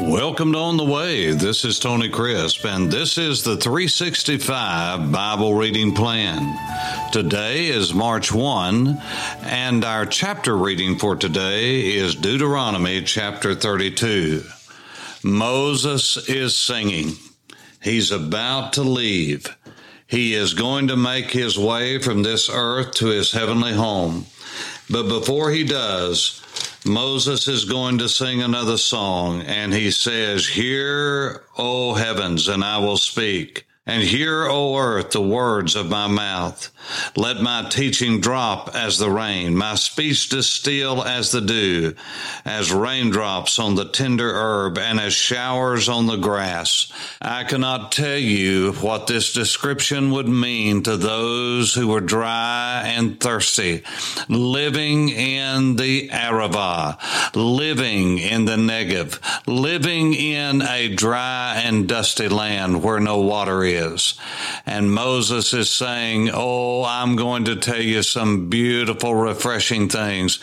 Welcome to On the Way. This is Tony Crisp, and this is the 365 Bible Reading Plan. Today is March 1, and our chapter reading for today is Deuteronomy chapter 32. Moses is singing. He's about to leave. He is going to make his way from this earth to his heavenly home. But before he does, Moses is going to sing another song, and he says, "Hear, O heavens, and I will speak, and hear, O earth, the words of my mouth. Let my teaching drop as the rain, my speech distill as the dew, as raindrops on the tender herb and as showers on the grass." I cannot tell you what this description would mean to those who were dry and thirsty, living in the Arava, living in the Negev, living in a dry and dusty land where no water is. And Moses is saying, "Oh, I'm going to tell you some beautiful, refreshing things."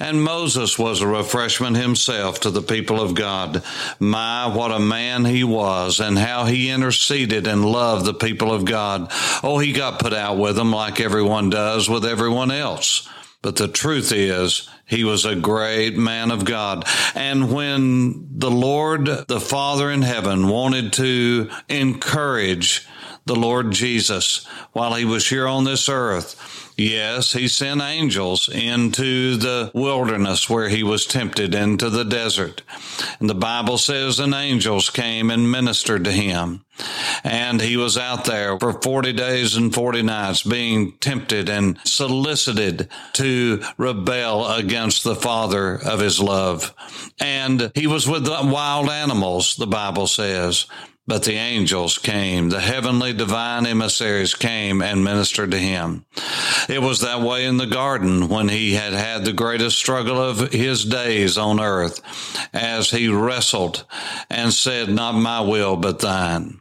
And Moses was a refreshment himself to the people of God. My, what a man he was, and how he interceded and loved the people of God. Oh, he got put out with them like everyone does with everyone else. But the truth is, he was a great man of God. And when the Lord, the Father in heaven, wanted to encourage the Lord Jesus while he was here on this earth, yes, he sent angels into the wilderness where he was tempted, into the desert. And the Bible says, and angels came and ministered to him. And he was out there for 40 days and 40 nights being tempted and solicited to rebel against the Father of his love. And he was with the wild animals, the Bible says. But the angels came, the heavenly divine emissaries came and ministered to him. It was that way in the garden when he had had the greatest struggle of his days on earth as he wrestled and said, "Not my will, but thine."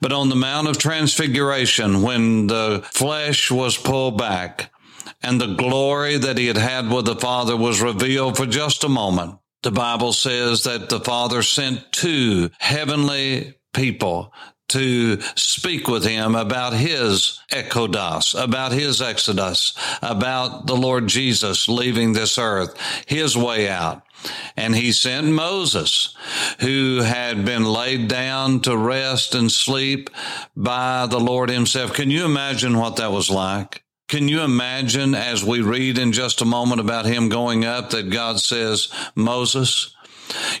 But on the Mount of Transfiguration, when the flesh was pulled back and the glory that he had had with the Father was revealed for just a moment, the Bible says that the Father sent two heavenly people to speak with him about his exodus, about the Lord Jesus leaving this earth, his way out. And he sent Moses, who had been laid down to rest and sleep by the Lord himself. Can you imagine what that was like? Can you imagine, as we read in just a moment about him going up, that God says, "Moses,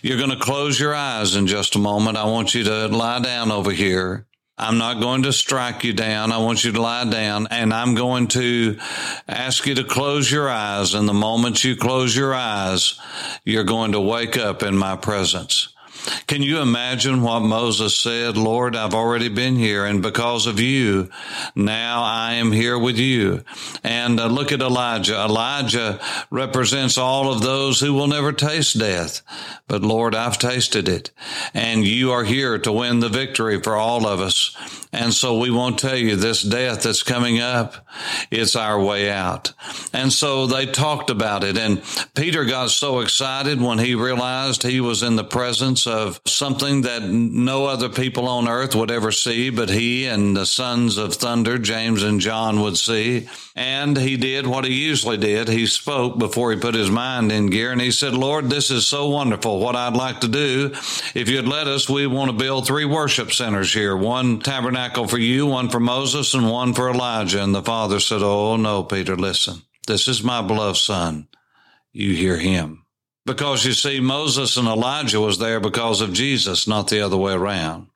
you're going to close your eyes in just a moment. I want you to lie down over here. I'm not going to strike you down. I want you to lie down, and I'm going to ask you to close your eyes. And the moment you close your eyes, you're going to wake up in my presence." Can you imagine what Moses said? "Lord, I've already been here, and because of you, now I am here with you." And look at Elijah. Elijah represents all of those who will never taste death. But Lord, I've tasted it, and you are here to win the victory for all of us. And so we won't tell you this death that's coming up. It's our way out. And so they talked about it. And Peter got so excited when he realized he was in the presence of something that no other people on earth would ever see, but he and the sons of thunder, James and John, would see. And he did what he usually did. He spoke before he put his mind in gear. And he said, "Lord, this is so wonderful. What I'd like to do, if you'd let us, we want to build three worship centers here. One tabernacle for you, one for Moses, and one for Elijah." And the Father said, "Oh, no, Peter, listen. This is my beloved son. You hear him." Because you see, Moses and Elijah was there because of Jesus, not the other way around.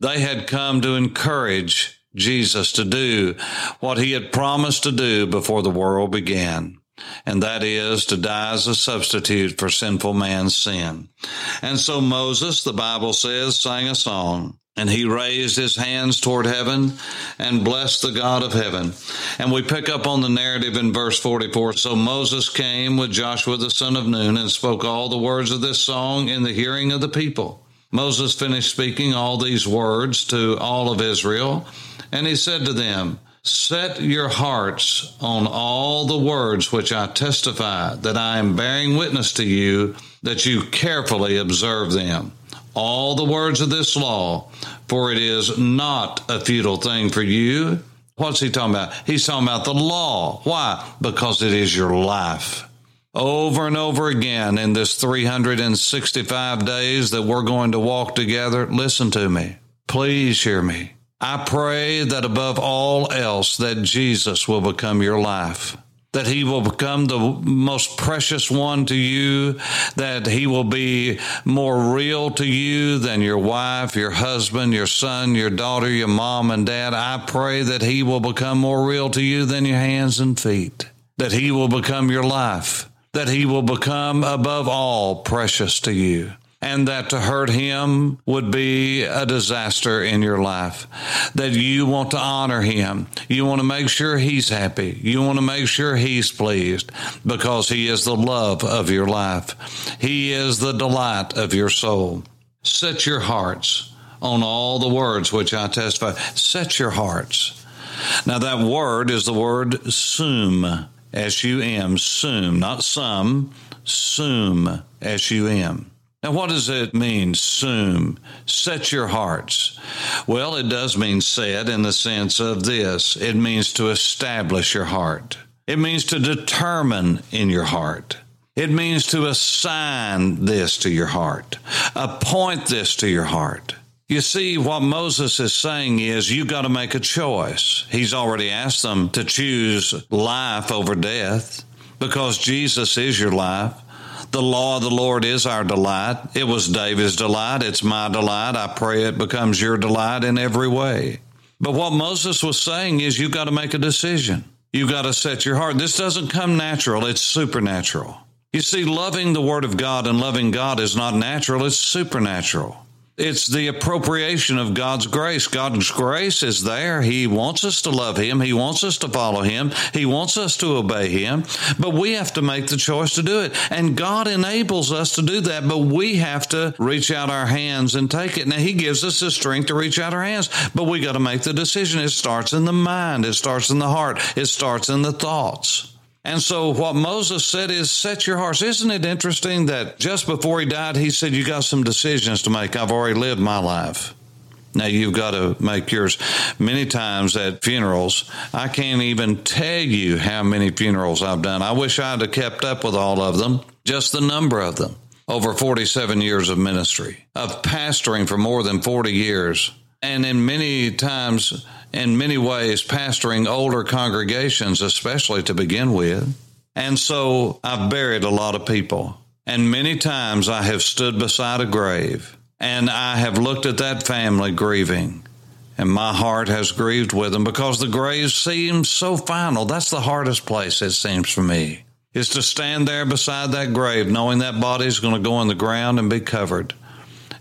They had come to encourage Jesus to do what he had promised to do before the world began. and that is to die as a substitute for sinful man's sin. And so Moses, the Bible says, sang a song, and he raised his hands toward heaven and blessed the God of heaven. And we pick up on the narrative in verse 44. So Moses came with Joshua the son of Nun and spoke all the words of this song in the hearing of the people. Moses finished speaking all these words to all of Israel, and he said to them, "Set your hearts on all the words which I testify, that I am bearing witness to you, that you carefully observe them, all the words of this law, for it is not a futile thing for you." What's he talking about? He's talking about the law. Why? Because it is your life. Over and over again in this 365 days that we're going to walk together, listen to me. Please hear me. I pray that above all else that Jesus will become your life, that he will become the most precious one to you, that he will be more real to you than your wife, your husband, your son, your daughter, your mom and dad. I pray that he will become more real to you than your hands and feet, that he will become your life, that he will become above all precious to you, and that to hurt him would be a disaster in your life, that you want to honor him. You want to make sure he's happy. You want to make sure he's pleased because he is the love of your life. He is the delight of your soul. Set your hearts on all the words which I testify. Set your hearts. Now that word is the word sum, S-U-M, sum, not some, sum, S-U-M. Now, what does it mean, sum? Set your hearts. Well, it does mean set in the sense of this. It means to establish your heart. It means to determine in your heart. It means to assign this to your heart. Appoint this to your heart. You see, what Moses is saying is you got to make a choice. He's already asked them to choose life over death because Jesus is your life. The law of the Lord is our delight. It was David's delight. It's my delight. I pray it becomes your delight in every way. But what Moses was saying is you've got to make a decision. You've got to set your heart. This doesn't come natural. It's supernatural. You see, loving the Word of God and loving God is not natural. It's supernatural. It's the appropriation of God's grace. God's grace is there. He wants us to love him. He wants us to follow him. He wants us to obey him. But we have to make the choice to do it. And God enables us to do that, but we have to reach out our hands and take it. Now, he gives us the strength to reach out our hands, but we got to make the decision. It starts in the mind. It starts in the heart. It starts in the thoughts. And so what Moses said is, set your hearts. Isn't it interesting that just before he died, he said, you got some decisions to make. I've already lived my life. Now you've got to make yours. Many times at funerals, I can't even tell you how many funerals I've done. I wish I'd have kept up with all of them, just the number of them. Over 47 years of ministry, of pastoring for more than 40 years. And in many ways, pastoring older congregations, especially to begin with. And so I've buried a lot of people. And many times I have stood beside a grave and I have looked at that family grieving. And my heart has grieved with them because the grave seems so final. That's the hardest place, it seems for me, is to stand there beside that grave, knowing that body's going to go in the ground and be covered.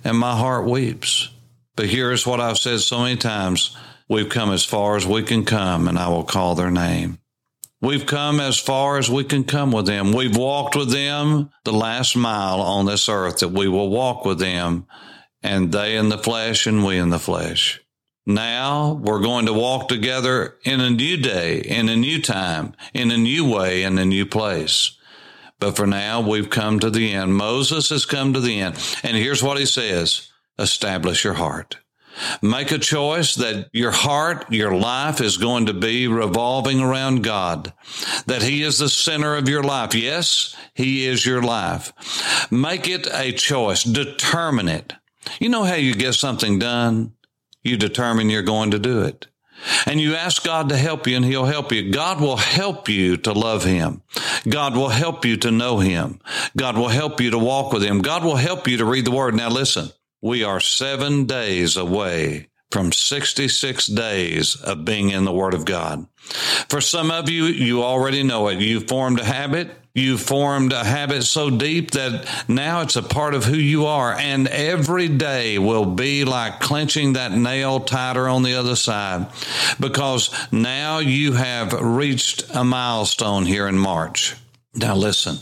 And my heart weeps. But here's what I've said so many times. We've come as far as we can come, and I will call their name. We've come as far as we can come with them. We've walked with them the last mile on this earth that we will walk with them, and they in the flesh and we in the flesh. Now we're going to walk together in a new day, in a new time, in a new way, in a new place. But for now, we've come to the end. Moses has come to the end. And here's what he says, establish your heart. Make a choice that your heart, your life is going to be revolving around God, that he is the center of your life. Yes, he is your life. Make it a choice. Determine it. You know how you get something done? You determine you're going to do it. And you ask God to help you, and he'll help you. God will help you to love him. God will help you to know him. God will help you to walk with him. God will help you to read the Word. Now listen. We are 7 days away from 66 days of being in the Word of God. For some of you, you already know it. You formed a habit so deep that now it's a part of who you are, and every day will be like clenching that nail tighter on the other side, because now you have reached a milestone here in March. Now listen,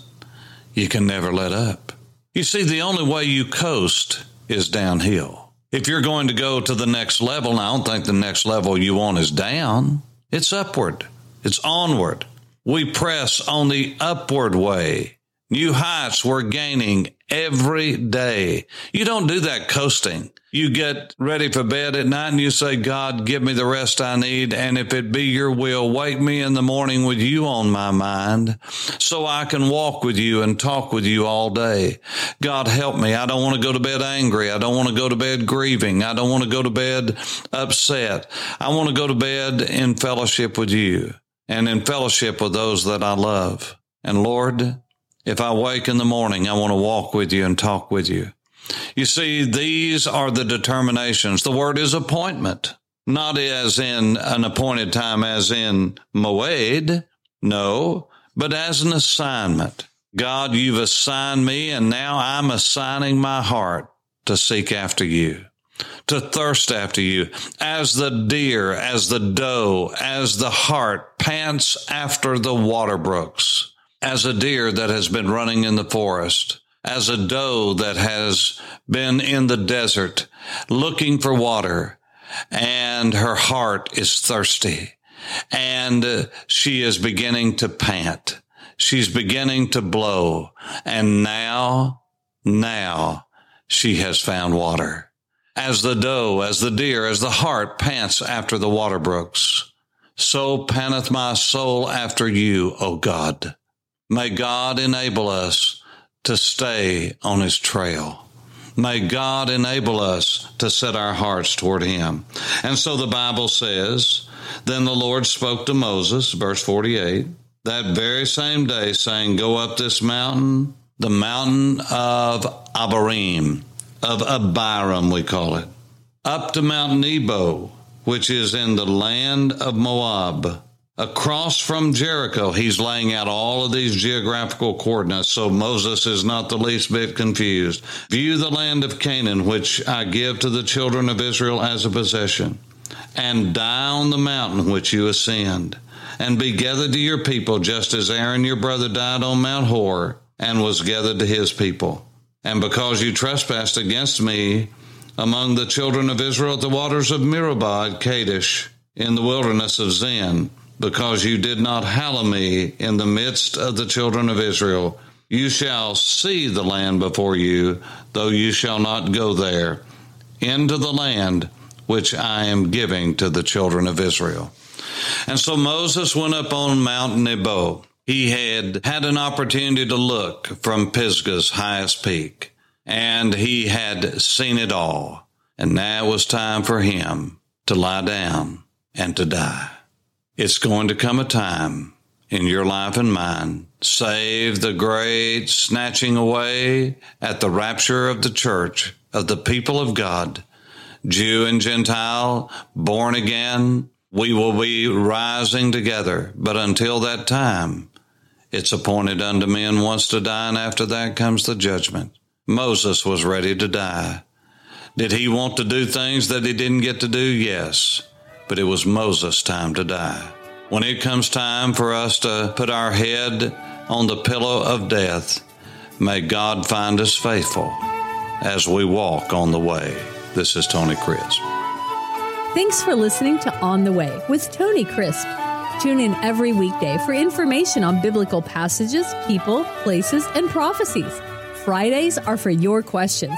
you can never let up. You see, the only way you coast is downhill. If you're going to go to the next level, and I don't think the next level you want is down, it's upward, it's onward. We press on the upward way. New heights we're gaining every day. You don't do that coasting. You get ready for bed at night and you say, God, give me the rest I need. And if it be your will, wake me in the morning with you on my mind so I can walk with you and talk with you all day. God, help me. I don't want to go to bed angry. I don't want to go to bed grieving. I don't want to go to bed upset. I want to go to bed in fellowship with you, and in fellowship with those that I love. And Lord, if I wake in the morning, I want to walk with you and talk with you. You see, these are the determinations. The word is appointment, not as in an appointed time, as in moed, no, but as an assignment. God, you've assigned me, and now I'm assigning my heart to seek after you, to thirst after you, as the deer, as the doe, as the hart pants after the water brooks, as a deer that has been running in the forest, as a doe that has been in the desert looking for water, and her heart is thirsty, and she is beginning to pant. She's beginning to blow, and now she has found water. As the doe, as the deer, as the hart pants after the water brooks, so panteth my soul after you, O God. May God enable us to stay on his trail. May God enable us to set our hearts toward him. And so the Bible says, then the Lord spoke to Moses, verse 48, that very same day, saying, go up this mountain, the mountain of Abarim, of Abiram, we call it, up to Mount Nebo, which is in the land of Moab, across from Jericho. He's laying out all of these geographical coordinates, so Moses is not the least bit confused. View the land of Canaan, which I give to the children of Israel as a possession, and down the mountain which you ascend, and be gathered to your people, just as Aaron your brother died on Mount Hor, and was gathered to his people. And because you trespassed against me among the children of Israel at the waters of Meribah Kadesh in the wilderness of Zin, because you did not hallow me in the midst of the children of Israel, you shall see the land before you, though you shall not go there, into the land which I am giving to the children of Israel. And so Moses went up on Mount Nebo. He had an opportunity to look from Pisgah's highest peak, and he had seen it all. And now it was time for him to lie down and to die. It's going to come a time in your life and mine, save the great snatching away at the rapture of the church, of the people of God, Jew and Gentile, born again, we will be rising together. But until that time, it's appointed unto men once to die, and after that comes the judgment. Moses was ready to die. Did he want to do things that he didn't get to do? Yes, but it was Moses' time to die. When it comes time for us to put our head on the pillow of death, may God find us faithful as we walk on the way. This is Tony Crisp. Thanks for listening to On the Way with Tony Crisp. Tune in every weekday for information on biblical passages, people, places, and prophecies. Fridays are for your questions.